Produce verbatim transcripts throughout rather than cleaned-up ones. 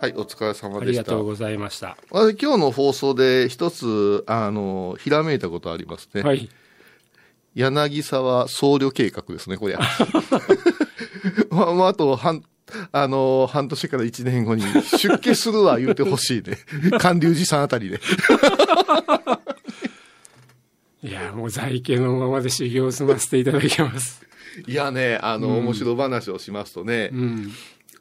はい、お疲れ様でした。ありがとうございました。今日の放送で一つあのひらめいたことありますね、はい、柳沢僧侶計画ですねこれまあ、まあ、あと半あの半年からいちねんごに出家するわ言ってほしいね寛隆寺さんあたりでいやもう在家のままで修行を済ませていただきますいやねあの、うん、面白話をしますとね、うん、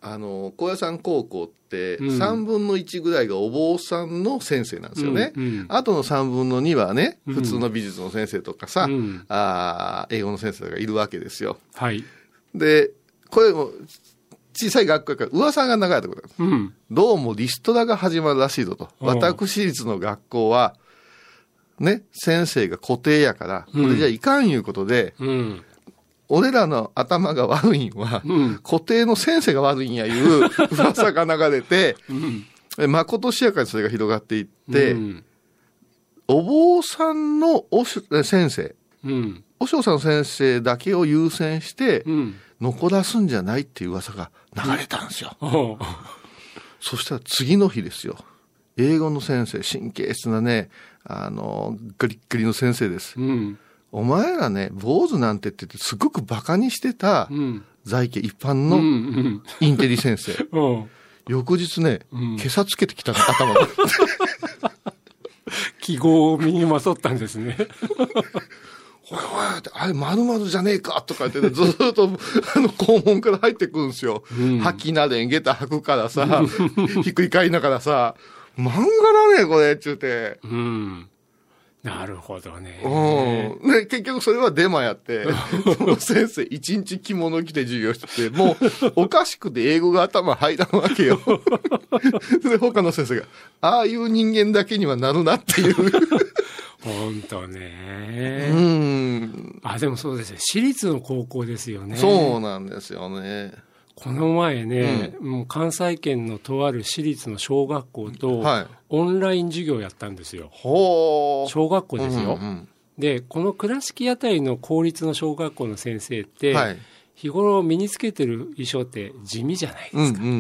あの高野山高校ってさんぶんのいちぐらいがお坊さんの先生なんですよね、うんうん、あとのさんぶんのにはね普通の美術の先生とかさ、うん、あ英語の先生とかいるわけですよ、はい、でこれも小さい学校から噂が流れたことなんです、うん、どうもリストラが始まるらしいぞと。私立の学校はね先生が固定やから、うん、これじゃいかんいうことで、うん、俺らの頭が悪いんは、うん、固定の先生が悪いんやいう噂が流れて、うん、まことしやかにそれが広がっていって、うん、お坊さんのおし先生、うん、お尚さんの先生だけを優先して、うん残らすんじゃないっていう噂が流れたんですよ、うん、そしたら次の日ですよ英語の先生神経質なねあのガリッガリの先生です、うん、お前らね坊主なんてって言ってすごくバカにしてた在家一般のインテリ先生、うんうん、翌日ね、うん、今朝つけてきた頭が記号を身にまとったんですねおいおいってあれ丸々じゃねえかとか言ってずっとあの肛門から入ってくるんですよ、うん、吐きなでん下駄履くからさひっくり返りながらさ漫画だねこれっちゅうて、うん、なるほどね、うん、で結局それはデマやってその先生一日着物着て授業しててもうおかしくて英語が頭入らんわけよで他の先生がああいう人間だけにはなるなっていう本当ね。うん。あ、でもそうですよ。私立の高校ですよね。そうなんですよね。この前ね、うん、もう関西圏のとある私立の小学校と、はい、オンライン授業やったんですよ。ほー。小学校ですよ。うんうん、で、この倉敷あたりの公立の小学校の先生って、はい、日頃身につけてる衣装って地味じゃないですか。うんうんうんう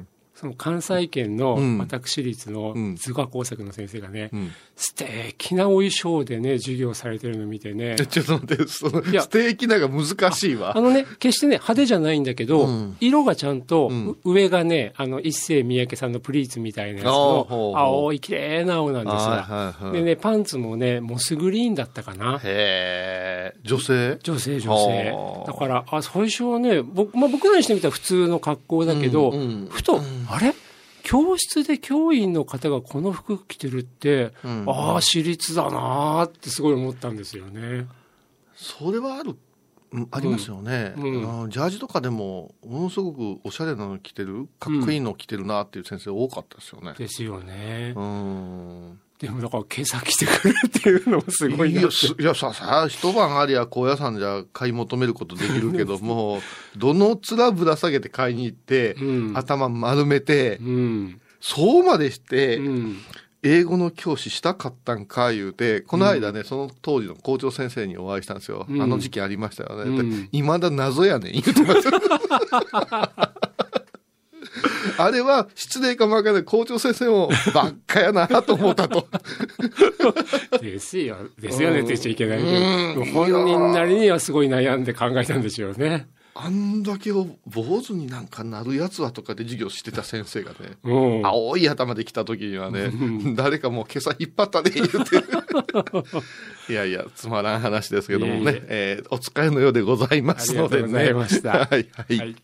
んその関西圏の私立の図画工作の先生がね、うんうん、素敵なお衣装でね授業されてるの見てねちょっと待ってその素敵なが難しいわ あ, あのね決してね派手じゃないんだけど、うん、色がちゃんと、うん、上がねあの一世三宅さんのプリーツみたいなやつの青い綺麗な青なんですよ、はいはい、でねパンツもねモスグリーンだったかなへ女性女性女性だからあ最初はね 僕,、まあ、僕らにしてみたら普通の格好だけど、うんうん、ふと、うんあれ教室で教員の方がこの服着てるって、うん、ああ私立だなってすごい思ったんですよねそれはあるありますよね、うんうん、ジャージとかでもものすごくおしゃれなの着てるかっこいいの着てるなっていう先生多かったですよね、うん、ですよねうんでもだから今朝来てくるっていうのもすごいなっていやささ一晩ありゃ高野山じゃ買い求めることできるけどもどの面ぶら下げて買いに行って、うん、頭丸めて、うん、そうまでして、うん、英語の教師したかったんか言うてこの間ね、うん、その当時の校長先生にお会いしたんですよ、うん、あの時期ありましたよねいま、うん、だ謎やねん言ってますあれは失礼かもわからない校長先生もばっかやなと思ったとですよですよねって言っちゃいけないけど本人なりにはすごい悩んで考えたんでしょうねあんだけを坊主になんかなるやつはとかで授業してた先生がね、うん、青い頭で来た時にはね、うん、誰かもう今朝引っ張ったね言っていやいやつまらん話ですけどもねいやいや、えー、お疲れのようでございますのでねありがとうございましたはいはい、はい